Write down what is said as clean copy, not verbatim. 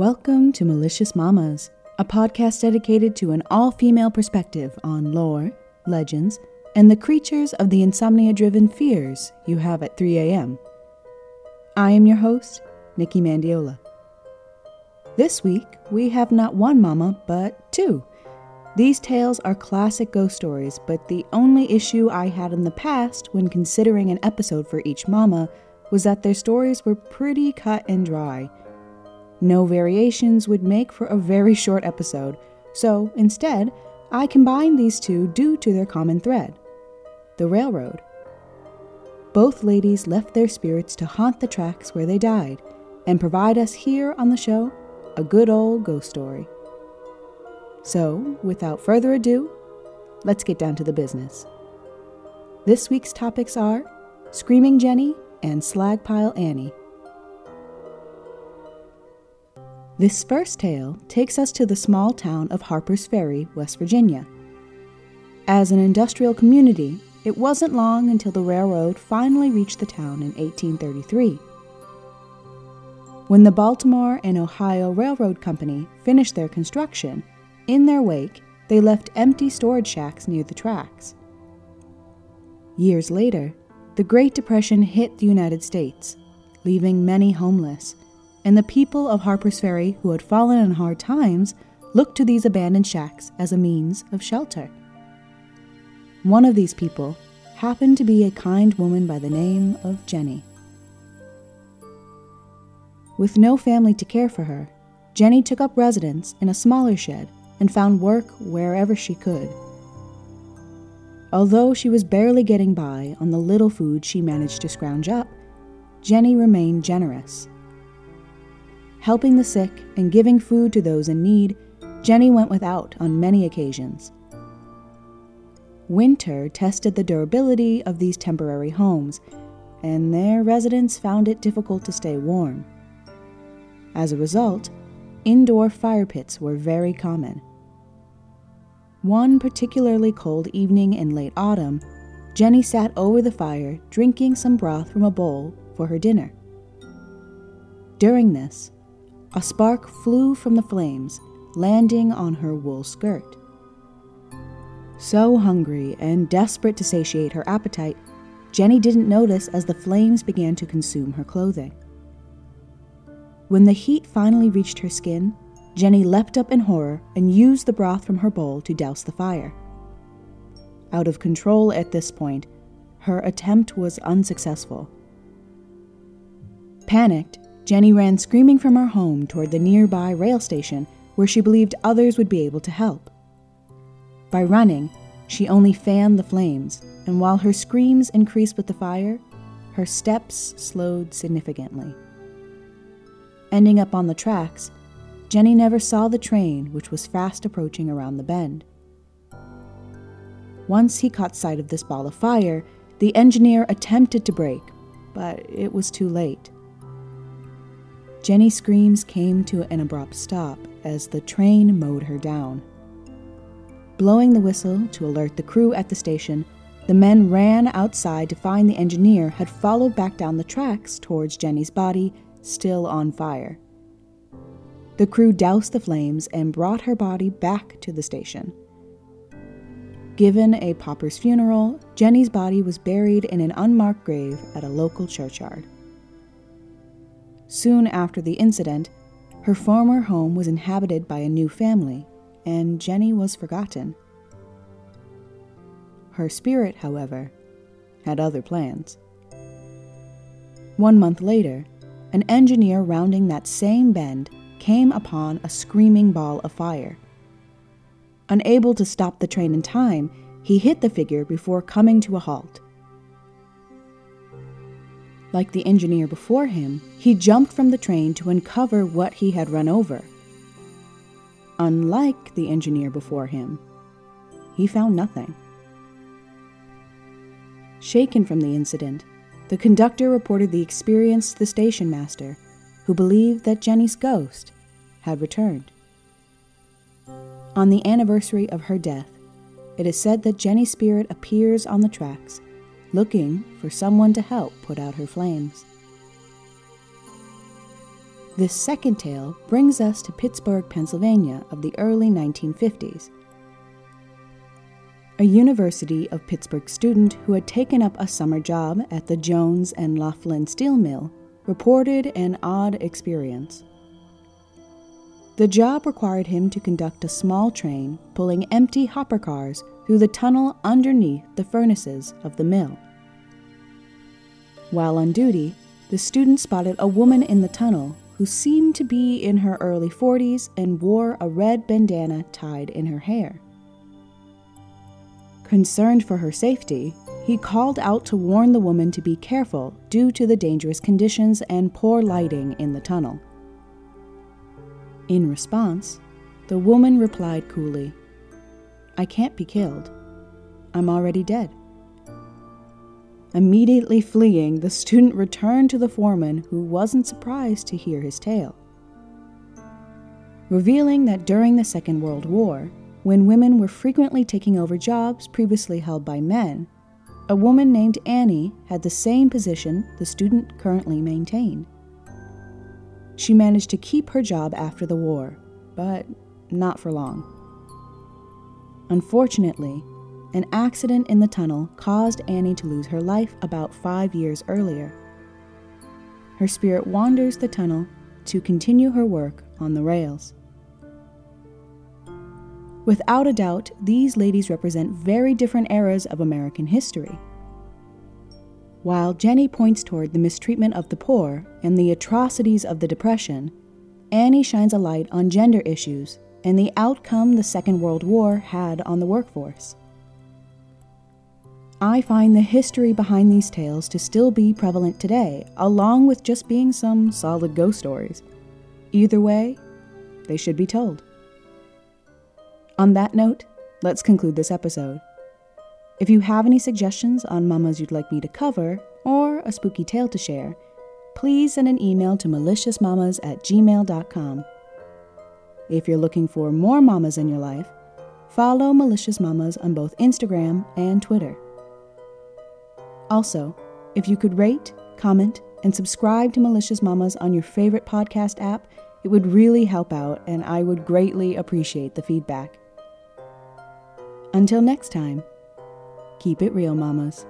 Welcome to Malicious Mamas, a podcast dedicated to an all-female perspective on lore, legends, and the creatures of the insomnia-driven fears you have at 3 a.m. I am your host, Nikki Mandiola. This week, we have not one mama, but two. These tales are classic ghost stories, but the only issue I had in the past when considering an episode for each mama was that their stories were pretty cut and dry. No variations would make for a very short episode, so instead, I combined these two due to their common thread: the railroad. Both ladies left their spirits to haunt the tracks where they died and provide us here on the show a good old ghost story. So, without further ado, let's get down to the business. This week's topics are Screaming Jenny and Slagpile Annie. This first tale takes us to the small town of Harper's Ferry, West Virginia. As an industrial community, it wasn't long until the railroad finally reached the town in 1833. When the Baltimore and Ohio Railroad Company finished their construction, in their wake, they left empty storage shacks near the tracks. Years later, the Great Depression hit the United States, leaving many homeless, and the people of Harper's Ferry who had fallen on hard times looked to these abandoned shacks as a means of shelter. One of these people happened to be a kind woman by the name of Jenny. With no family to care for her, Jenny took up residence in a smaller shed and found work wherever she could. Although she was barely getting by on the little food she managed to scrounge up, Jenny remained generous. Helping the sick and giving food to those in need, Jenny went without on many occasions. Winter tested the durability of these temporary homes, and their residents found it difficult to stay warm. As a result, indoor fire pits were very common. One particularly cold evening in late autumn, Jenny sat over the fire drinking some broth from a bowl for her dinner. During this, a spark flew from the flames, landing on her wool skirt. So hungry and desperate to satiate her appetite, Jenny didn't notice as the flames began to consume her clothing. When the heat finally reached her skin, Jenny leapt up in horror and used the broth from her bowl to douse the fire. Out of control at this point, her attempt was unsuccessful. Panicked, Jenny ran screaming from her home toward the nearby rail station where she believed others would be able to help. By running, she only fanned the flames, and while her screams increased with the fire, her steps slowed significantly. Ending up on the tracks, Jenny never saw the train, which was fast approaching around the bend. Once he caught sight of this ball of fire, the engineer attempted to brake, but it was too late. Jenny's screams came to an abrupt stop as the train mowed her down. Blowing the whistle to alert the crew at the station, the men ran outside to find the engineer had followed back down the tracks towards Jenny's body, still on fire. The crew doused the flames and brought her body back to the station. Given a pauper's funeral, Jenny's body was buried in an unmarked grave at a local churchyard. Soon after the incident, her former home was inhabited by a new family, and Jenny was forgotten. Her spirit, however, had other plans. 1 month later, an engineer rounding that same bend came upon a screaming ball of fire. Unable to stop the train in time, he hit the figure before coming to a halt. Like the engineer before him, he jumped from the train to uncover what he had run over. Unlike the engineer before him, he found nothing. Shaken from the incident, the conductor reported the experience to the station master, who believed that Jenny's ghost had returned. On the anniversary of her death, it is said that Jenny's spirit appears on the tracks, looking for someone to help put out her flames. This second tale brings us to Pittsburgh, Pennsylvania of the early 1950s. A University of Pittsburgh student who had taken up a summer job at the Jones and Laughlin Steel Mill reported an odd experience. The job required him to conduct a small train pulling empty hopper cars through the tunnel underneath the furnaces of the mill. While on duty, the student spotted a woman in the tunnel who seemed to be in her early 40s and wore a red bandana tied in her hair. Concerned for her safety, he called out to warn the woman to be careful due to the dangerous conditions and poor lighting in the tunnel. In response, the woman replied coolly, "I can't be killed. I'm already dead." Immediately fleeing, the student returned to the foreman, who wasn't surprised to hear his tale, revealing that during the Second World War, when women were frequently taking over jobs previously held by men, a woman named Annie had the same position the student currently maintained. She managed to keep her job after the war, but not for long. Unfortunately, an accident in the tunnel caused Annie to lose her life about 5 years earlier. Her spirit wanders the tunnel to continue her work on the rails. Without a doubt, these ladies represent very different eras of American history. While Jenny points toward the mistreatment of the poor and the atrocities of the Depression, Annie shines a light on gender issues and the outcome the Second World War had on the workforce. I find the history behind these tales to still be prevalent today, along with just being some solid ghost stories. Either way, they should be told. On that note, let's conclude this episode. If you have any suggestions on mamas you'd like me to cover, or a spooky tale to share, please send an email to maliciousmamas@gmail.com. If you're looking for more mamas in your life, follow Malicious Mamas on both Instagram and Twitter. Also, if you could rate, comment, and subscribe to Malicious Mamas on your favorite podcast app, it would really help out, and I would greatly appreciate the feedback. Until next time, keep it real, mamas.